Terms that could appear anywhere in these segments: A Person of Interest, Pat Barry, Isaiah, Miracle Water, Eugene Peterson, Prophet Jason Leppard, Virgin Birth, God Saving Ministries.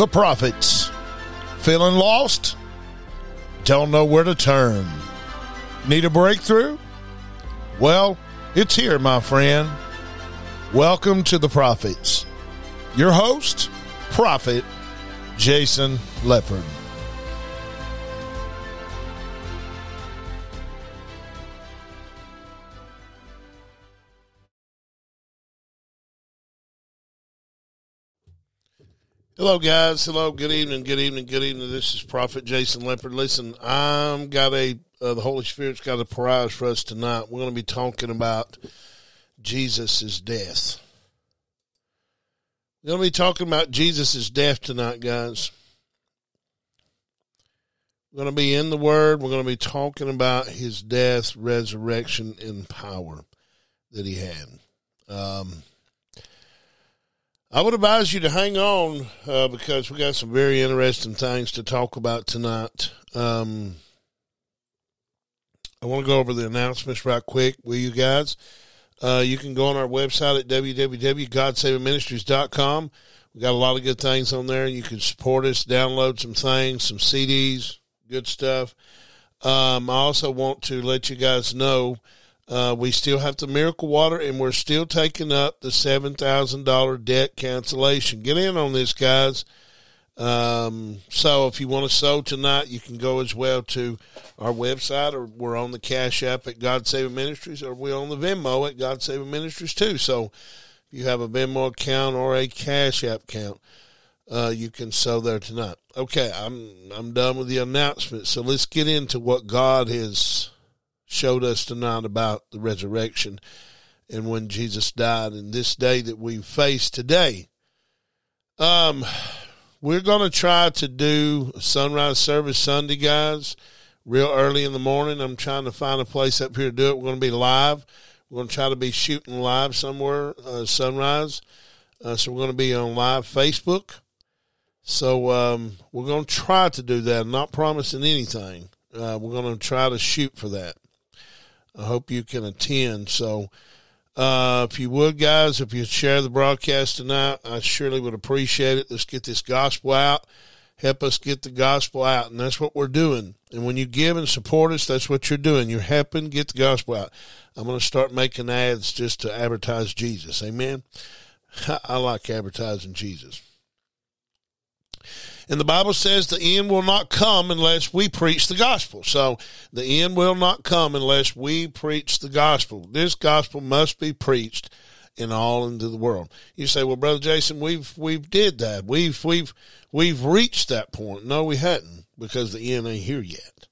the prophets. Feeling lost? Don't know where to turn. Need a breakthrough? Well, it's here, my friend. Welcome to the Prophets. Your host, Prophet Jason Leppard. Hello, guys. Hello. Good evening. Good evening. Good evening. This is Prophet Jason Leppard. Listen, I'm got the Holy Spirit's got a prize for us tonight. We're going to be talking about Jesus' death. We're going to be talking about Jesus' death tonight, guys. We're going to be in the Word. We're going to be talking about his death, resurrection, and power that he had. I would advise you to hang on because we got some very interesting things to talk about tonight. I want to go over the announcements right quick with you guys. You can go on our website at www.godsavingministries.com. We got a lot of good things on there. You can support us, download some things, some CDs, good stuff. I also want to let you guys know we still have the Miracle Water, and we're still taking up the $7,000 debt cancellation. Get in on this, guys. So if you want to sow tonight, you can go as well to our website, or we're on the Cash App at God Saving Ministries, or we're on the Venmo at God Saving Ministries too. So if you have a Venmo account or a Cash App account, you can sow there tonight. Okay, I'm done with the announcement. So let's get into what God has showed us tonight about the resurrection and when Jesus died and this day that we face today. We're going to try to do a sunrise service Sunday, guys, real early in the morning. I'm trying to find a place up here to do it. We're going to be live. We're going to try to be shooting live somewhere, sunrise. So we're going to be on live Facebook. So we're going to try to do that. I'm not promising anything. We're going to try to shoot for that. I hope you can attend. So if you would, guys, if you'd share the broadcast tonight, I surely would appreciate it. Let's get this gospel out. Help us get the gospel out, and that's what we're doing. And when you give and support us, that's what you're doing. You're helping get the gospel out. I'm going to start making ads just to advertise Jesus. Amen? I like advertising Jesus. And the Bible says the end will not come unless we preach the gospel. So the end will not come unless we preach the gospel. This gospel must be preached in all into the world. You say, well, Brother Jason, we've did that. We've reached that point. No, we hadn't, because the end ain't here yet.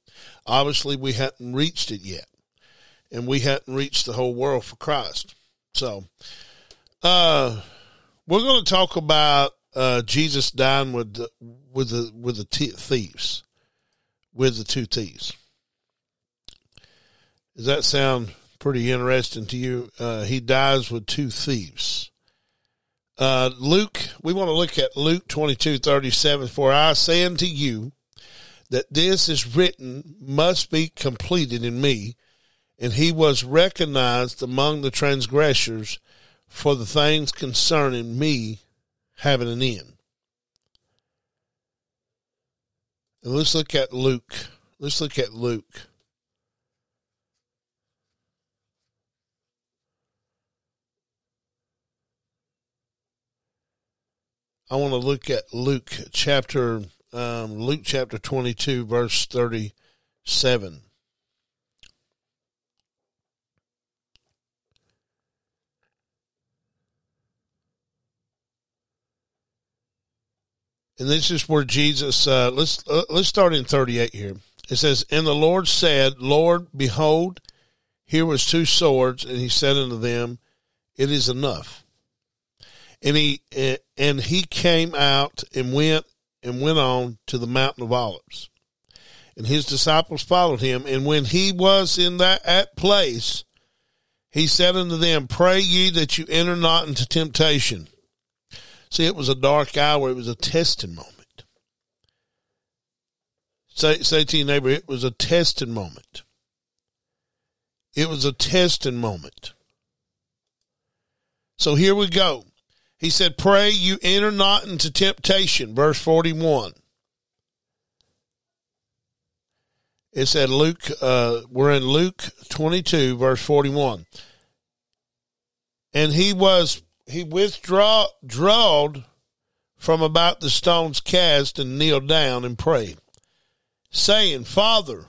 Obviously, we hadn't reached it yet. And we hadn't reached the whole world for Christ. So we're going to talk about Jesus dying with the two thieves. Does that sound pretty interesting to you? He dies with two thieves. Luke, we want to look at Luke 22:37. For I say unto you that this is written must be completed in me, and he was recognized among the transgressors, for the things concerning me having an end. And let's look at Luke. Let's look at Luke. I want to look at Luke chapter 22, verse 37. And this is where Jesus, let's start in 38 here. It says, and the Lord said, Lord, behold, here was two swords. And he said unto them, it is enough. And he came out and went on to the mountain of Olives. And his disciples followed him. And when he was in that place, he said unto them, pray ye that you enter not into temptation. See, it was a dark hour. It was a testing moment. Say to your neighbor, it was a testing moment. It was a testing moment. So here we go. He said, pray you enter not into temptation, verse 41. It said we're in Luke 22, verse 41. And he withdrawed from about the stone's cast and kneeled down and prayed, saying, Father,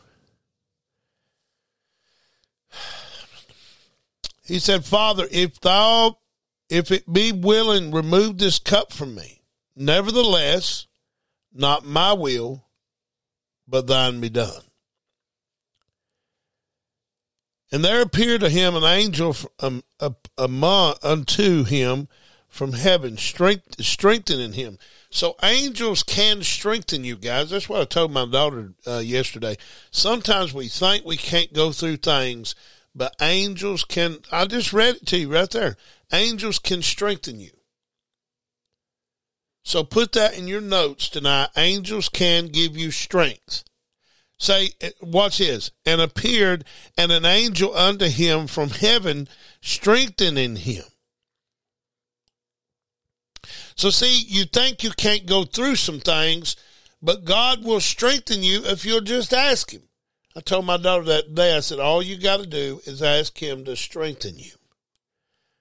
he said, Father, if it be willing, remove this cup from me. Nevertheless, not my will, but thine be done. And there appeared to him an angel unto him from heaven, strengthening him. So angels can strengthen you guys. That's what I told my daughter yesterday. Sometimes we think we can't go through things, but angels can. I just read it to you right there. Angels can strengthen you. So put that in your notes tonight. Angels can give you strength. Say, watch this. And appeared and an angel unto him from heaven, strengthening him. So see, you think you can't go through some things, but God will strengthen you if you'll just ask him. I told my daughter that day, I said, all you got to do is ask him to strengthen you.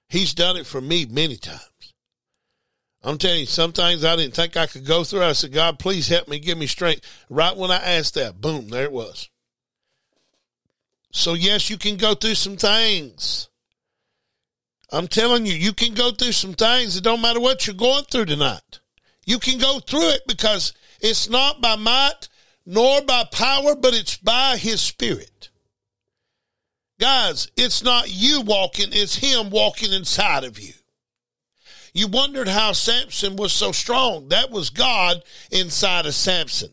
He's done it for me many times. I'm telling you, some things I didn't think I could go through. I said, God, please help me, give me strength. Right when I asked that, boom, there it was. So, yes, you can go through some things. I'm telling you, you can go through some things. It don't matter what you're going through tonight. You can go through it because it's not by might nor by power, but it's by his Spirit. Guys, it's not you walking, it's him walking inside of you. You wondered how Samson was so strong. That was God inside of Samson.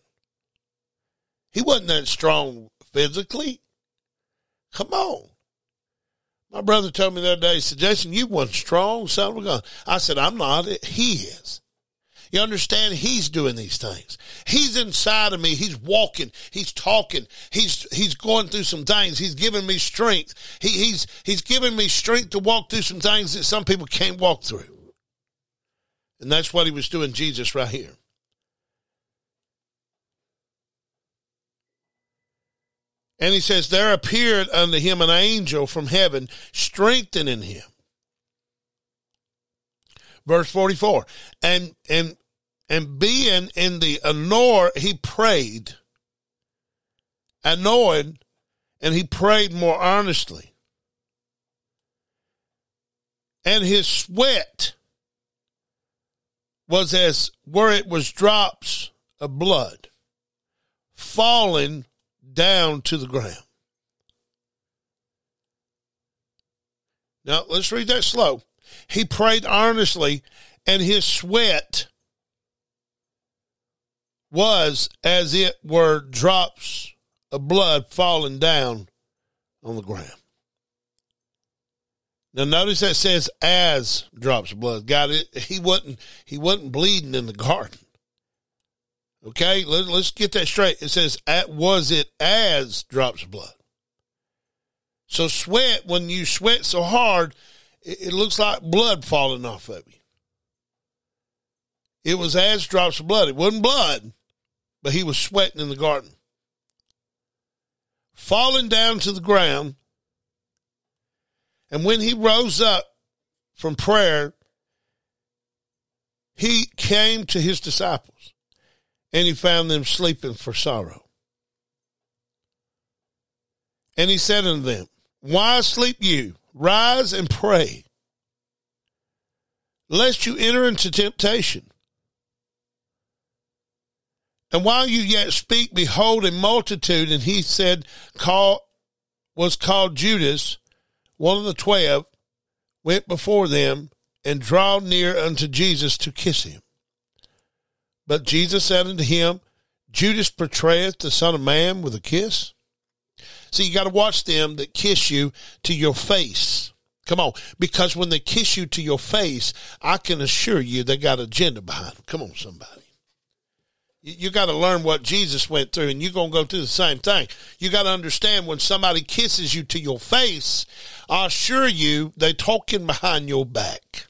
He wasn't that strong physically. Come on. My brother told me the other day, he said, Jason, you weren't strong, son of God. I said, I'm not. He is. You understand? He's doing these things. He's inside of me. He's walking. He's talking. He's going through some things. He's giving me strength. He's giving me strength to walk through some things that some people can't walk through. And that's what he was doing, Jesus, right here. And he says, there appeared unto him an angel from heaven, strengthening him. Verse 44, and being in the annoy, he prayed. Annoyed, and he prayed more earnestly. And his sweat was as where it was drops of blood falling down to the ground. Now, let's read that slow. He prayed earnestly, and his sweat was as it were drops of blood falling down on the ground. Now, notice that says, as drops of blood. God, he wasn't bleeding in the garden. Okay, let's get that straight. It says, was it as drops of blood? So sweat, when you sweat so hard, it looks like blood falling off of you. It was as drops of blood. It wasn't blood, but he was sweating in the garden. Falling down to the ground. And when he rose up from prayer, he came to his disciples, and he found them sleeping for sorrow. And he said unto them, why sleep you? Rise and pray, lest you enter into temptation. And while you yet speak, behold, a multitude, and he said, was called Judas, one of the 12, went before them and drew near unto Jesus to kiss him. But Jesus said unto him, Judas betrayeth the Son of Man with a kiss. See, you got to watch them that kiss you to your face. Come on, because when they kiss you to your face, I can assure you they got an agenda behind them. Come on, somebody. You got to learn what Jesus went through, and you're going to go through the same thing. You got to understand when somebody kisses you to your face, I assure you, they're talking behind your back.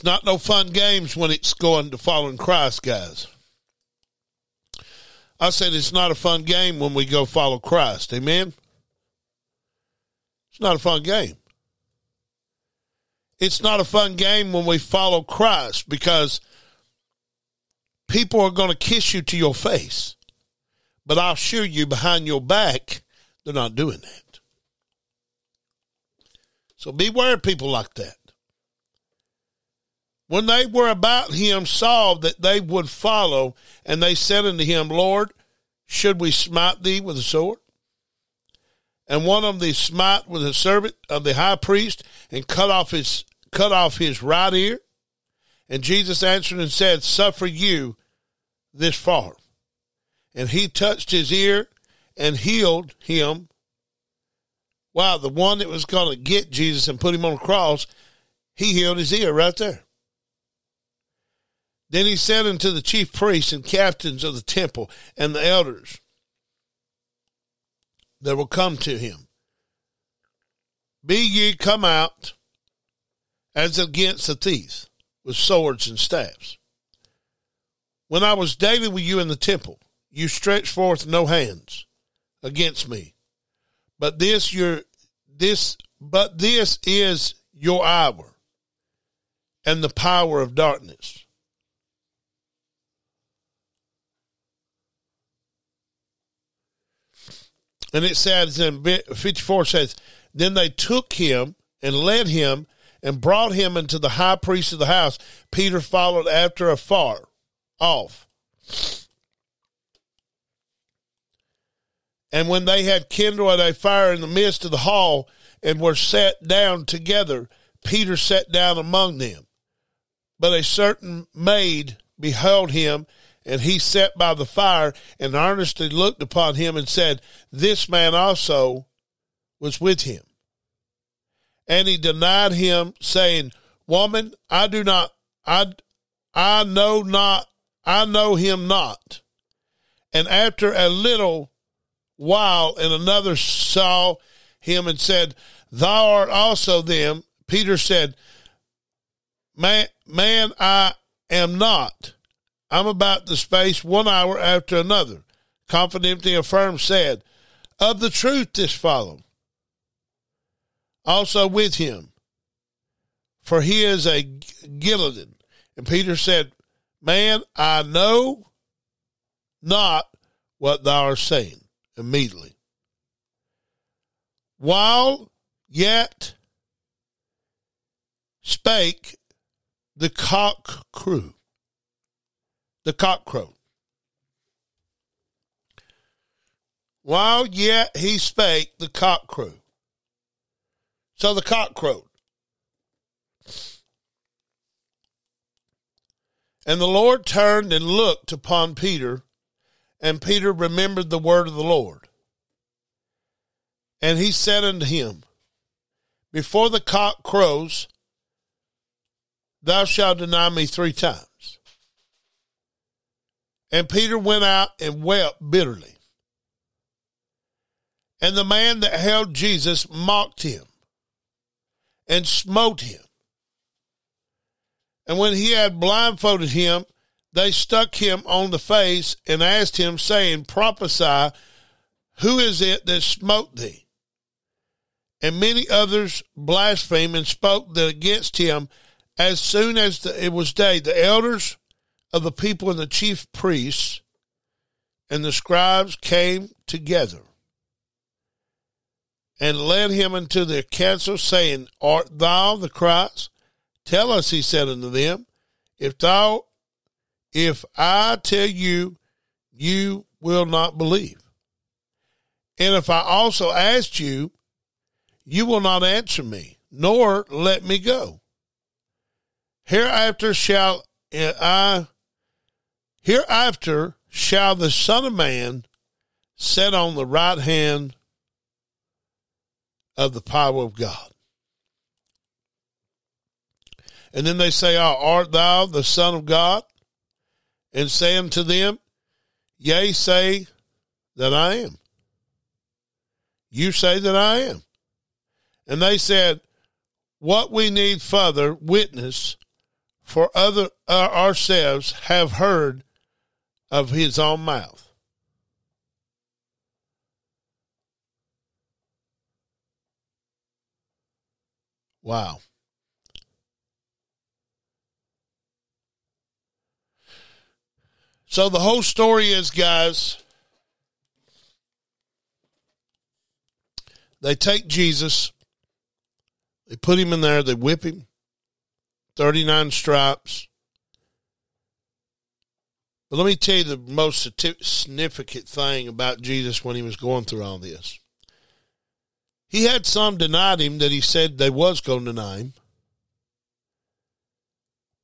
It's not no fun games when it's going to following Christ, guys. I said it's not a fun game when we go follow Christ. Amen? It's not a fun game. It's not a fun game when we follow Christ because people are going to kiss you to your face. But I'll assure you behind your back, they're not doing that. So beware of people like that. When they were about him, saw that they would follow, and they said unto him, Lord, should we smite thee with a sword? And one of them they smite with a servant of the high priest, and cut off his right ear. And Jesus answered and said, suffer you this far. And he touched his ear and healed him. Wow, the one that was going to get Jesus and put him on the cross, he healed his ear right there. Then he said unto the chief priests and captains of the temple and the elders that will come to him, be ye come out as against a thief with swords and staves. When I was daily with you in the temple, you stretched forth no hands against me, but this is your hour and the power of darkness. And it says in 54 says, then they took him and led him and brought him unto the high priest of the house. Peter followed after afar off. And when they had kindled a fire in the midst of the hall and were set down together, Peter sat down among them. But a certain maid beheld him, and he sat by the fire and earnestly looked upon him and said, this man also was with him. And he denied him, saying, woman, I know him not. And after a little while, and another saw him and said, thou art also them. Peter said, man, I am not. I'm about the space 1 hour after another. Confidently affirmed, said, of the truth this follow, also with him, for he is a Galilean. And Peter said, man, I know not what thou art saying. Immediately, while yet spake, the cock crowed. While yet he spake, the cock crew. So the cock crowed. And the Lord turned and looked upon Peter, and Peter remembered the word of the Lord. And he said unto him, before the cock crows, thou shalt deny me 3 times. And Peter went out and wept bitterly. And the man that held Jesus mocked him and smote him. And when he had blindfolded him, they stuck him on the face and asked him, saying, prophesy, who is it that smote thee? And many others blasphemed and spoke that against him. As soon as it was day, the elders of the people and the chief priests and the scribes came together and led him into their council, saying, art thou the Christ? Tell us, he said unto them, if I tell you, you will not believe. And if I also ask you, you will not answer me, nor let me go. Hereafter shall the Son of Man sit on the right hand of the power of God. And then they say, oh, art thou the Son of God? And say unto them, yea, say that I am. You say that I am. And they said, what we need further witness for ourselves have heard of his own mouth. Wow. So the whole story is, guys, they take Jesus, they put him in there, they whip him, 39 stripes. But let me tell you the most significant thing about Jesus when he was going through all this. He had some denied him that he said they was going to deny him.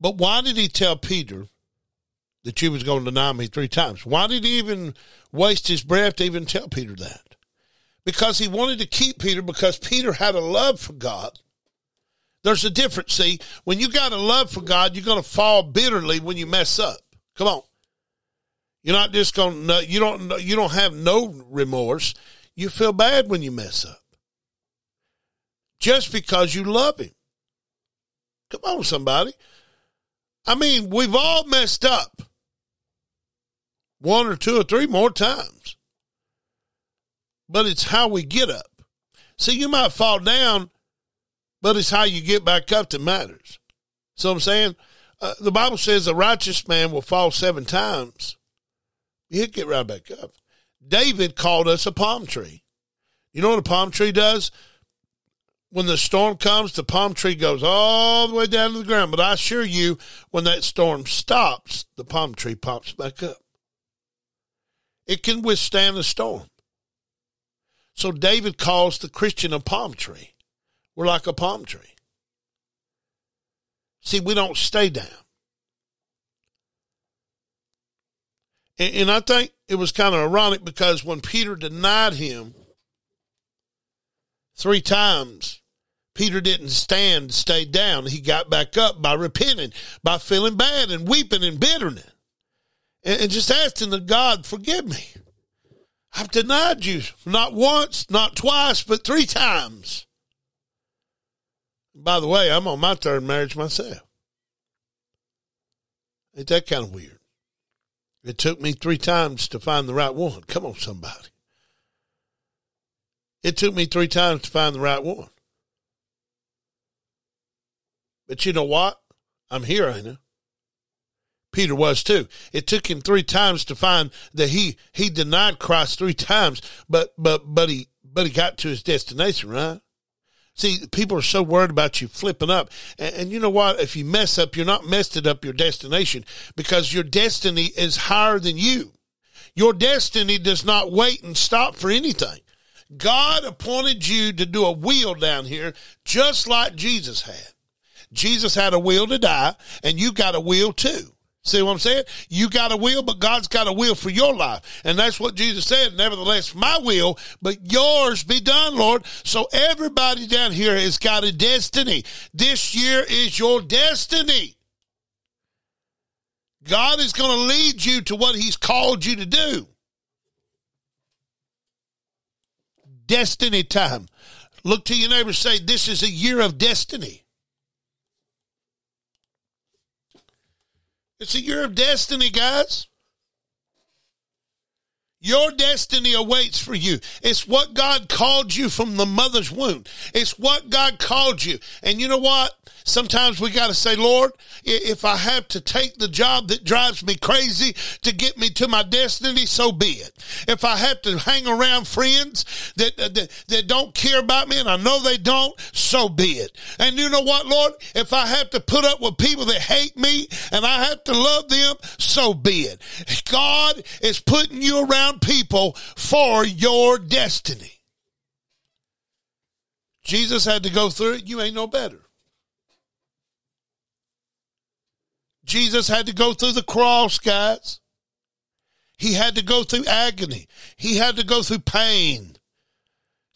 But why did he tell Peter that you was going to deny me three times? Why did he even waste his breath to even tell Peter that? Because he wanted to keep Peter, because Peter had a love for God. There's a difference, see. When you got a love for God, you're going to fall bitterly when you mess up. Come on. You're not just going to, you don't have no remorse. You feel bad when you mess up. Just because you love him. Come on, somebody. I mean, we've all messed up. One or two or three more times. But it's how we get up. See, you might fall down, but it's how you get back up that matters. So I'm saying, the Bible says a righteous man will fall 7 times. He'll get right back up. David called us a palm tree. You know what a palm tree does? When the storm comes, the palm tree goes all the way down to the ground. But I assure you, when that storm stops, the palm tree pops back up. It can withstand a storm. So David calls the Christian a palm tree. We're like a palm tree. See, we don't stay down. And I think it was kind of ironic because when Peter denied him 3 times, Peter didn't stay down. He got back up by repenting, by feeling bad and weeping and bitterness, and just asking the God, forgive me. I've denied you not once, not twice, but 3 times. By the way, I'm on my 3rd marriage myself. Ain't that kind of weird? It took me 3 times to find the right one. Come on, somebody. It took me 3 times to find the right one. But you know what? I'm here, ain't I? Peter was too. It took him 3 times to find that he denied Christ 3 times, but he got to his destination, right? See, people are so worried about you flipping up. And you know what? If you mess up, you're not messed it up your destination, because your destiny is higher than you. Your destiny does not wait and stop for anything. God appointed you to do a will down here just like Jesus had. Jesus had a will to die, and you got a will too. See what I'm saying? You got a will, but God's got a will for your life. And that's what Jesus said, nevertheless, my will, but yours be done, Lord. So everybody down here has got a destiny. This year is your destiny. God is going to lead you to what he's called you to do. Destiny time. Look to your neighbor and say, this is a year of destiny. It's a year of destiny, guys. Your destiny awaits for you. It's what God called you from the mother's womb. It's what God called you. And you know what? Sometimes we got to say, Lord, if I have to take the job that drives me crazy to get me to my destiny, so be it. If I have to hang around friends that don't care about me, and I know they don't, so be it. And you know what, Lord? If I have to put up with people that hate me and I have to love them, so be it. God is putting you around people for your destiny. Jesus had to go through it. You ain't no better. Jesus had to go through the cross, guys. He had to go through agony. He had to go through pain.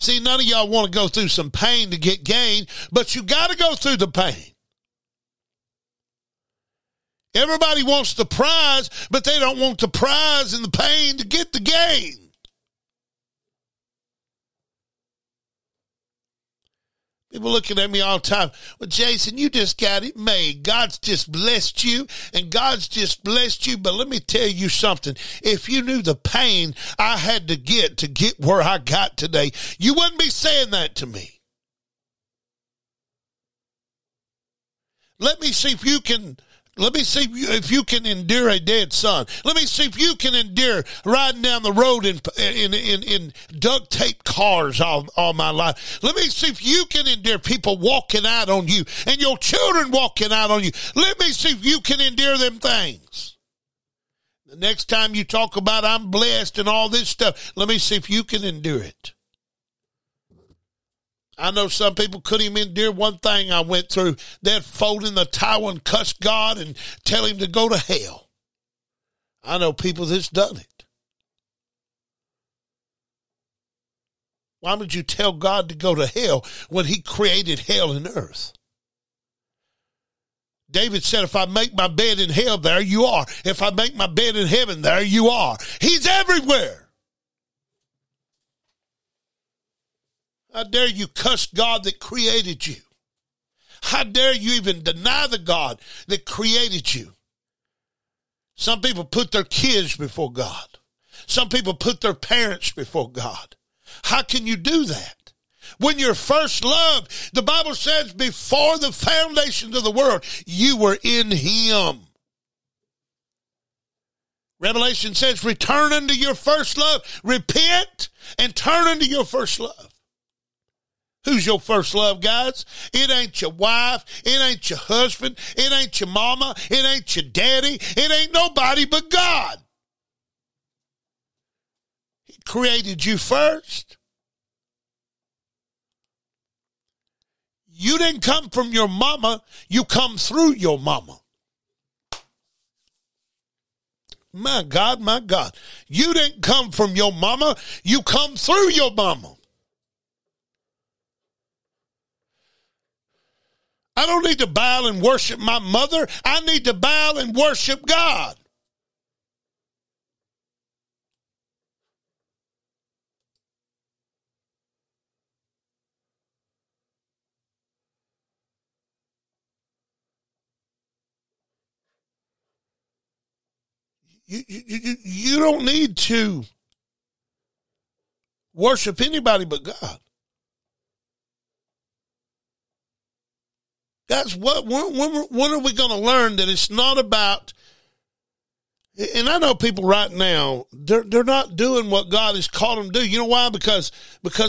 See, none of y'all want to go through some pain to get gain, but you got to go through the pain. Everybody wants the prize, but they don't want the prize and the pain to get the gain. People looking at me all the time. Well, Jason, you just got it made. God's just blessed you, and God's just blessed you. But let me tell you something. If you knew the pain I had to get where I got today, you wouldn't be saying that to me. Let me see if you can... Let me see if you can endure a dead son. Let me see if you can endure riding down the road in duct tape cars all my life. Let me see if you can endure people walking out on you and your children walking out on you. Let me see if you can endure them things. The next time you talk about I'm blessed and all this stuff, let me see if you can endure it. I know some people couldn't even endure one thing I went through. They'd fold in the towel and cuss God and tell him to go to hell. I know people that's done it. Why would you tell God to go to hell when he created hell and earth? David said, if I make my bed in hell, there you are. If I make my bed in heaven, there you are. He's everywhere. How dare you cuss God that created you? How dare you even deny the God that created you? Some people put their kids before God. Some people put their parents before God. How can you do that? When you're first loved, the Bible says before the foundation of the world, you were in him. Revelation says return unto your first love. Repent and turn unto your first love. Who's your first love, guys? It ain't your wife. It ain't your husband. It ain't your mama. It ain't your daddy. It ain't nobody but God. He created you first. You didn't come from your mama. You come through your mama. My God, my God. You didn't come from your mama. You come through your mama. I don't need to bow and worship my mother. I need to bow and worship God. You don't need to worship anybody but God. That's what, when are we going to learn that it's not about, and I know people right now, they're not doing what God has called them to do. You know why? Because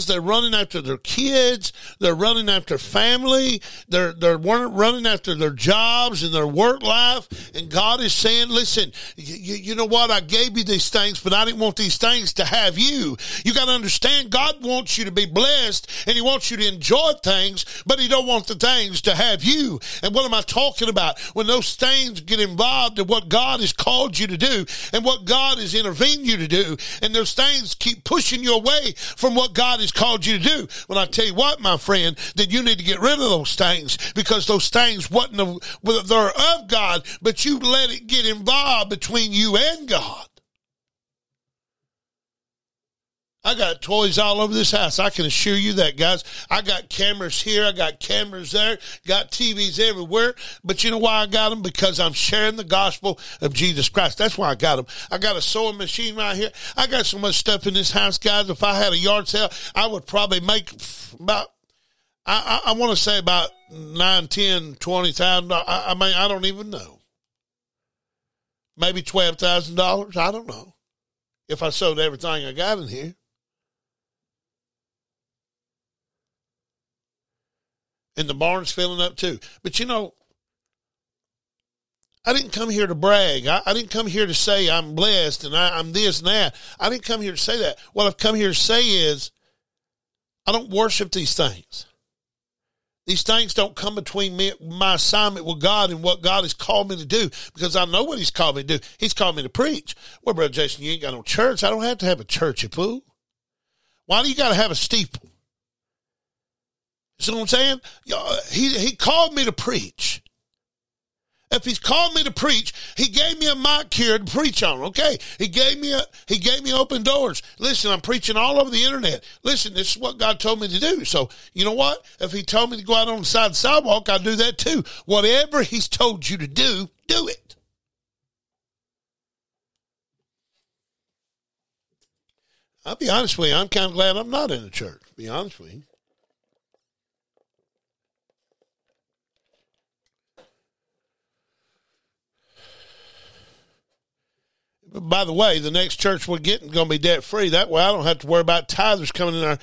they're running after their kids, they're running after family, they're running after their jobs and their work life, and God is saying, listen, you know what? I gave you these things, but I didn't want these things to have you. You got to understand, God wants you to be blessed, and he wants you to enjoy things, but he don't want the things to have you. And what am I talking about? When those things get involved in what God has called you to do and what God has intervened you to do, and those things keep pushing you away from what God has called you to do. Well, I tell you what, my friend, then you need to get rid of those things, because those things they're of God, but you let it get involved between you and God. I got toys all over this house. I can assure you that, guys. I got cameras here. I got cameras there. Got TVs everywhere. But you know why I got them? Because I'm sharing the gospel of Jesus Christ. That's why I got them. I got a sewing machine right here. I got so much stuff in this house, guys. If I had a yard sale, I would probably make about, I want to say about $9,000, $10,000, $20,000. I mean, I don't even know. Maybe $12,000. I don't know. If I sold everything I got in here. And the barn's filling up too. But you know, I didn't come here to brag. I didn't come here to say I'm blessed and I'm this and that. I didn't come here to say that. What I've come here to say is I don't worship these things. These things don't come between me, my assignment with God and what God has called me to do, because I know what he's called me to do. He's called me to preach. Well, Brother Jason, you ain't got no church. I don't have to have a church, you fool. Why do you got to have a steeple? You know what I'm saying? He called me to preach. If he's called me to preach, he gave me a mic here to preach on, okay? He gave me open doors. Listen, I'm preaching all over the internet. Listen, this is what God told me to do. So, you know what? If he told me to go out on the side of the sidewalk, I'll do that too. Whatever he's told you to do, do it. I'll be honest with you, I'm kind of glad I'm not in the church, to be honest with you. By the way, the next church we're getting is going to be debt-free. That way I don't have to worry about tithers coming in there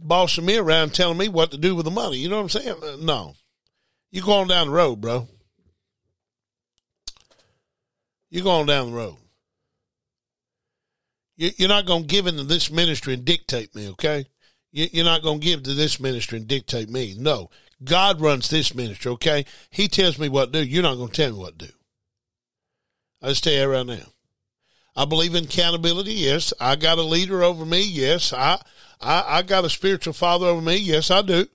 bossing me around telling me what to do with the money. You know what I'm saying? No. You go on down the road, bro. You go on down the road. You're not going to give into this ministry and dictate me, okay? You're not going to give to this ministry and dictate me. No. God runs this ministry, okay? He tells me what to do. You're not going to tell me what to do. I'll just tell you right now. I believe in accountability, yes. I got a leader over me, yes. I got a spiritual father over me, yes, I do.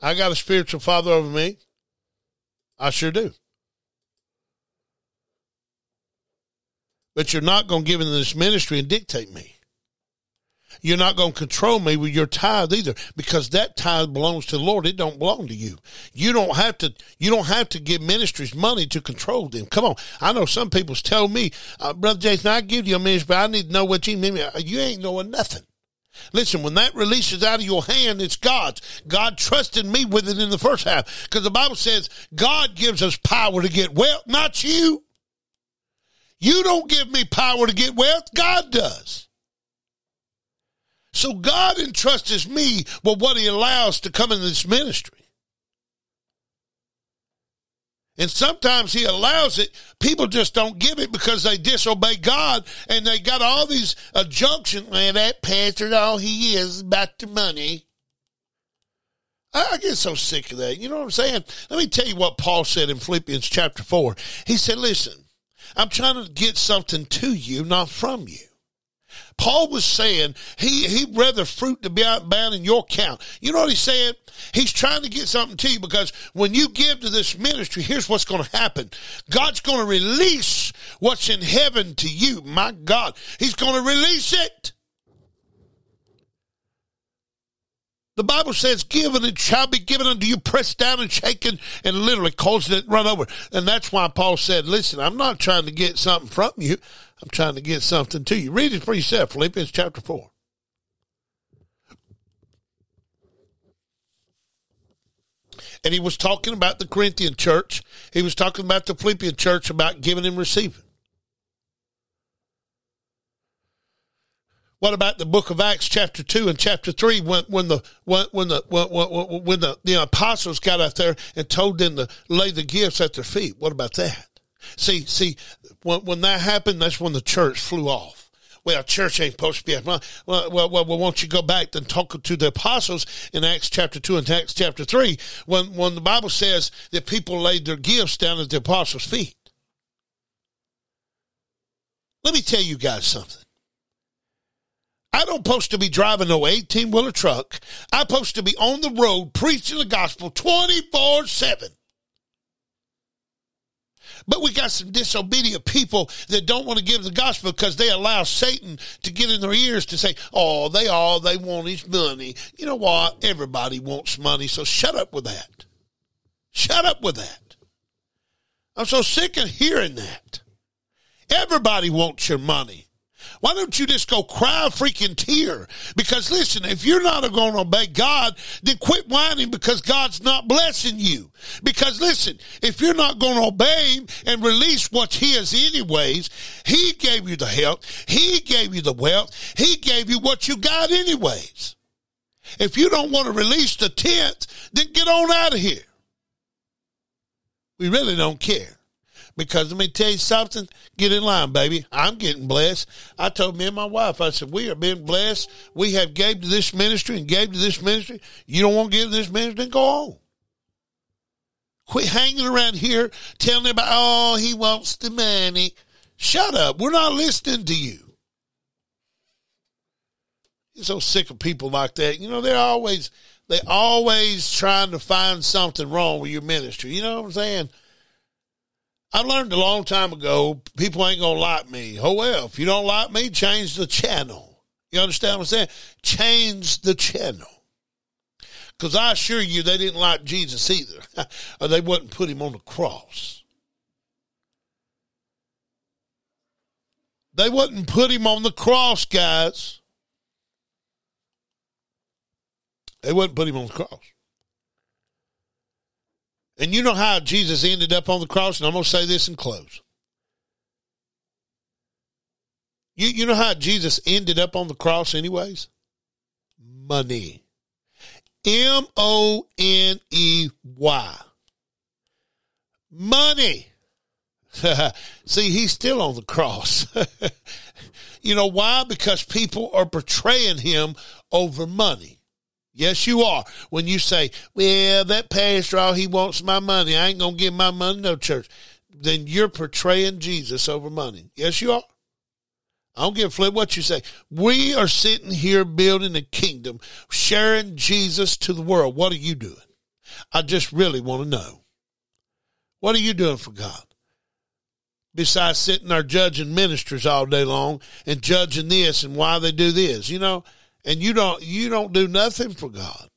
I got a spiritual father over me. I sure do. But you're not going to give into this ministry and dictate me. You're not going to control me with your tithe either, because that tithe belongs to the Lord. It don't belong to you. You don't have to give ministries money to control them. Come on. I know some people's tell me, Brother Jason, I give you a ministry, but I need to know what you mean. You ain't knowing nothing. Listen, when that releases out of your hand, it's God's. God trusted me with it in the first half, because the Bible says God gives us power to get wealth, not you. You don't give me power to get wealth. God does. So God entrusts me with what he allows to come into this ministry. And sometimes he allows it. People just don't give it because they disobey God, and they got all these adjunctions. Man, that pastor, all he is about the money. I get so sick of that. You know what I'm saying? Let me tell you what Paul said in Philippians chapter 4. He said, listen, I'm trying to get something to you, not from you. Paul was saying he'd rather fruit to be outbound in your account. You know what he's saying? He's trying to get something to you, because when you give to this ministry, here's what's going to happen. God's going to release what's in heaven to you. My God, he's going to release it. The Bible says, give and it shall be given unto you, pressed down and shaken, and literally causing it to run over. And that's why Paul said, listen, I'm not trying to get something from you. I'm trying to get something to you. Read it for yourself, Philippians chapter 4. And he was talking about the Corinthian church. He was talking about the Philippian church, about giving and receiving. What about the book of Acts chapter 2 and chapter 3 when the apostles got out there and told them to lay the gifts at their feet? What about that? See, when that happened, that's when the church flew off. Well, church ain't supposed to be. Well, won't you go back and talk to the apostles in Acts chapter 2 and Acts chapter 3 when the Bible says that people laid their gifts down at the apostles' feet? Let me tell you guys something. I don't supposed to be driving no 18-wheeler truck. I'm supposed to be on the road preaching the gospel 24/7. But we got some disobedient people that don't want to give the gospel because they allow Satan to get in their ears to say, oh, they want his money. You know what? Everybody wants money, so shut up with that. Shut up with that. I'm so sick of hearing that. Everybody wants your money. Why don't you just go cry a freaking tear? Because, listen, if you're not going to obey God, then quit whining because God's not blessing you. Because, listen, if you're not going to obey him and release what's his anyways, he gave you the health, he gave you the wealth, he gave you what you got anyways. If you don't want to release the tenth, then get on out of here. We really don't care. Because let me tell you something, get in line, baby. I'm getting blessed. I told me and my wife, I said, we are being blessed. We have gave to this ministry and gave to this ministry. You don't want to give to this ministry, then go on. Quit hanging around here telling everybody, oh, he wants the money. Shut up. We're not listening to you. You're so sick of people like that. You know, they're always trying to find something wrong with your ministry. You know what I'm saying? I learned a long time ago, people ain't going to like me. Oh, well, if you don't like me, change the channel. You understand what I'm saying? Change the channel. Because I assure you, they didn't like Jesus either. Or they wouldn't put him on the cross. They wouldn't put him on the cross, guys. They wouldn't put him on the cross. And you know how Jesus ended up on the cross? And I'm going to say this and close. You know how Jesus ended up on the cross anyways? Money. M-O-N-E-Y. Money. See, he's still on the cross. You know why? Because people are betraying him over money. Yes, you are. When you say, well, that pastor, all he wants my money. I ain't going to give my money no church. Then you're portraying Jesus over money. Yes, you are. I don't give a flip what you say. We are sitting here building a kingdom, sharing Jesus to the world. What are you doing? I just really want to know. What are you doing for God? Besides sitting there judging ministers all day long and judging this and why they do this, you know? And you don't do nothing for God.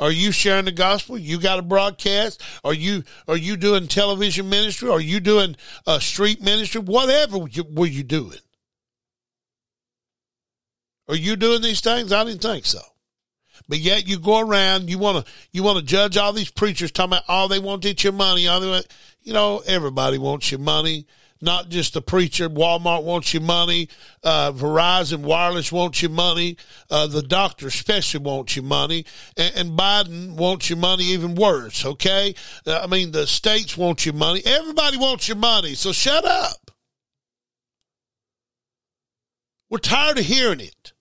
Are you sharing the gospel? You got a broadcast? Are you doing television ministry? Are you doing street ministry? Whatever were you doing? Are you doing these things? I didn't think so. But yet you go around, you want to judge all these preachers talking about all they want to get your money. All they want, you know, everybody wants your money. Not just the preacher. Walmart wants your money. Verizon Wireless wants your money. The doctor especially wants your money. And Biden wants your money even worse, okay? I mean, the states want your money. Everybody wants your money, so shut up. We're tired of hearing it.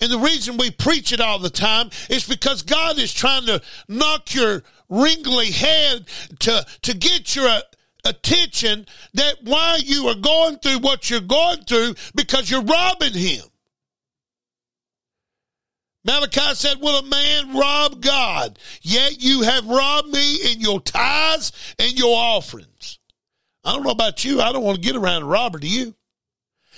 And the reason we preach it all the time is because God is trying to knock your wrinkly head to get your attention that why you are going through what you're going through, because you're robbing him. Malachi said, will a man rob God? Yet you have robbed me in your tithes and your offerings. I don't know about you. I don't want to get around a robber, do you?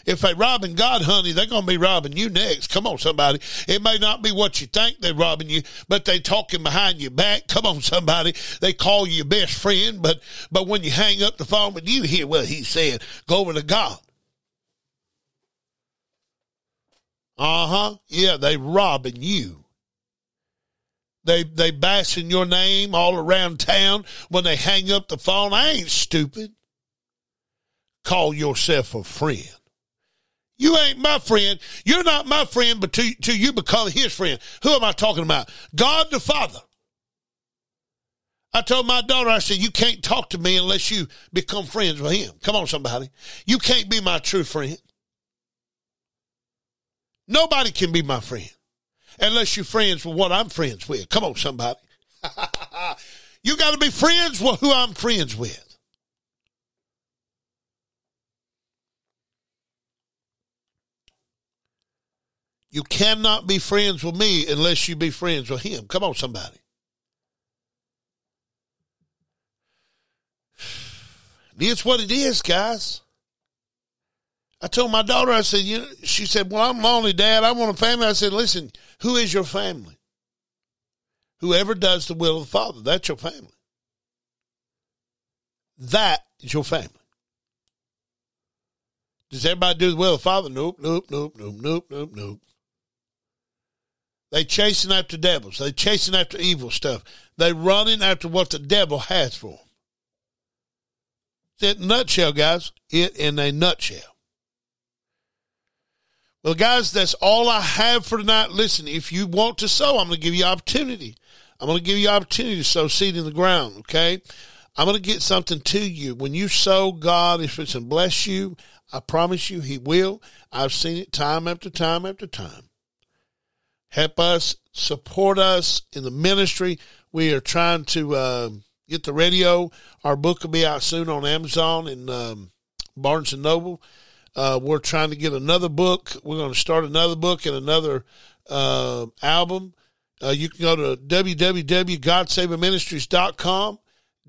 If they're robbing God, honey, they're going to be robbing you next. Come on, somebody. It may not be what you think they're robbing you, but they're talking behind your back. Come on, somebody. They call you your best friend, but when you hang up the phone, but you hear what he said, go over to God. Yeah, they robbing you. They bashing your name all around town when they hang up the phone. I ain't stupid. Call yourself a friend. You ain't my friend. You're not my friend, but to you become his friend. Who am I talking about? God the Father. I told my daughter, I said, you can't talk to me unless you become friends with him. Come on, somebody. You can't be my true friend. Nobody can be my friend unless you're friends with what I'm friends with. Come on, somebody. You got to be friends with who I'm friends with. You cannot be friends with me unless you be friends with him. Come on, somebody. It's what it is, guys. I told my daughter, I said, you know, she said, well, I'm lonely, Dad. I want a family. I said, listen, who is your family? Whoever does the will of the Father, that's your family. That is your family. Does everybody do the will of the Father? Nope. They chasing after devils. They chasing after evil stuff. They running after what the devil has for them. It's in a nutshell, guys. It in a nutshell. Well, guys, that's all I have for tonight. Listen, if you want to sow, I'm going to give you opportunity. I'm going to give you opportunity to sow seed in the ground, okay? I'm going to get something to you. When you sow, God, if it's going to bless you, I promise you he will. I've seen it time after time after time. Help us, support us in the ministry. We are trying to get the radio. Our book will be out soon on Amazon and Barnes & Noble. We're trying to get another book. We're going to start another book and another album. You can go to www.godsavingministries.com.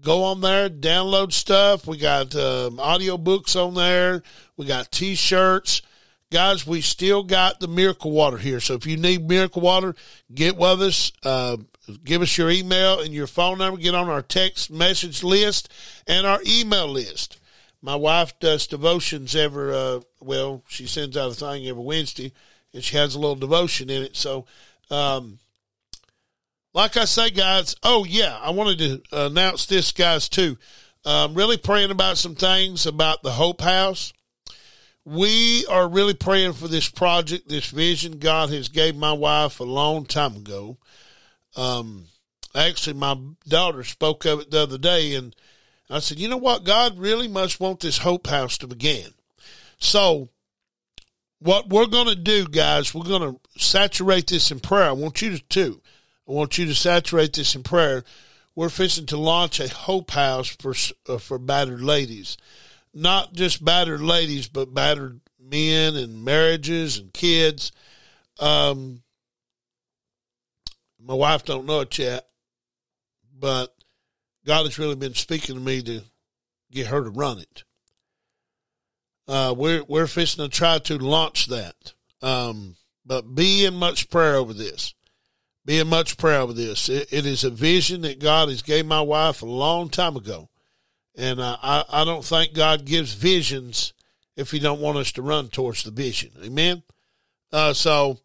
Go on there, download stuff. We got audio books on there. We got T-shirts. Guys, we still got the Miracle Water here. So if you need Miracle Water, get with us. Give us your email and your phone number. Get on our text message list and our email list. My wife does devotions she sends out a thing every Wednesday, and she has a little devotion in it. So, like I say, guys, I wanted to announce this, guys, too. I'm really praying about some things about the Hope House. We are really praying for this project, this vision God has gave my wife a long time ago. Actually, my daughter spoke of it the other day, and I said, you know what? God really must want this Hope House to begin. So what we're going to do, guys, we're going to saturate this in prayer. I want you to, too. I want you to saturate this in prayer. We're fixing to launch a Hope House for battered ladies. Not just battered ladies, but battered men and marriages and kids. My wife don't know it yet, but God has really been speaking to me to get her to run it. We're fixing to try to launch that. But be in much prayer over this. Be in much prayer over this. It is a vision that God has gave my wife a long time ago. And I don't think God gives visions if he don't want us to run towards the vision. Amen? So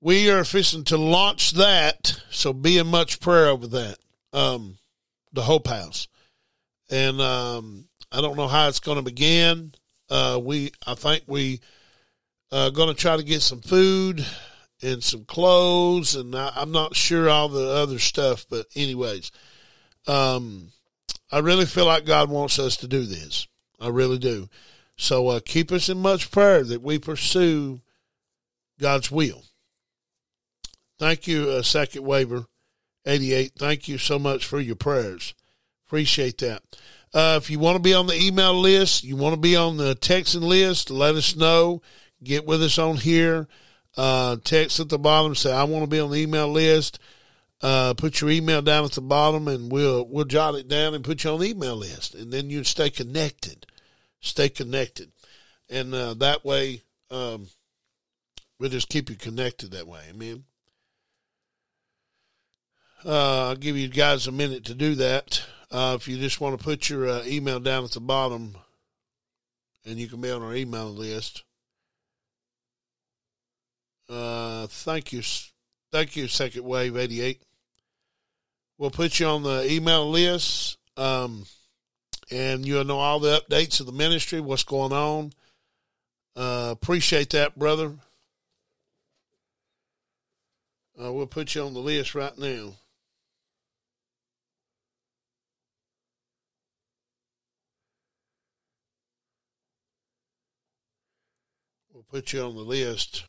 we are fixing to launch that. So be in much prayer over that. The Hope House. And I don't know how it's going to begin. I think we going to try to get some food and some clothes, and I'm not sure all the other stuff, but anyways, I really feel like God wants us to do this. I really do. So keep us in much prayer that we pursue God's will. Thank you, Second Waiver 88. Thank you so much for your prayers. Appreciate that. If you want to be on the email list, you want to be on the texting list, let us know. Get with us on here. Text at the bottom. Say, I want to be on the email list. Put your email down at the bottom, and we'll jot it down and put you on the email list. And then you stay connected. Stay connected. And that way, we'll just keep you connected that way. Amen. I'll give you guys a minute to do that. If you just want to put your email down at the bottom, and you can be on our email list. Thank you, Second Wave 88. We'll put you on the email list, and you'll know all the updates of the ministry, what's going on. Appreciate that, brother. We'll put you on the list right now. We'll put you on the list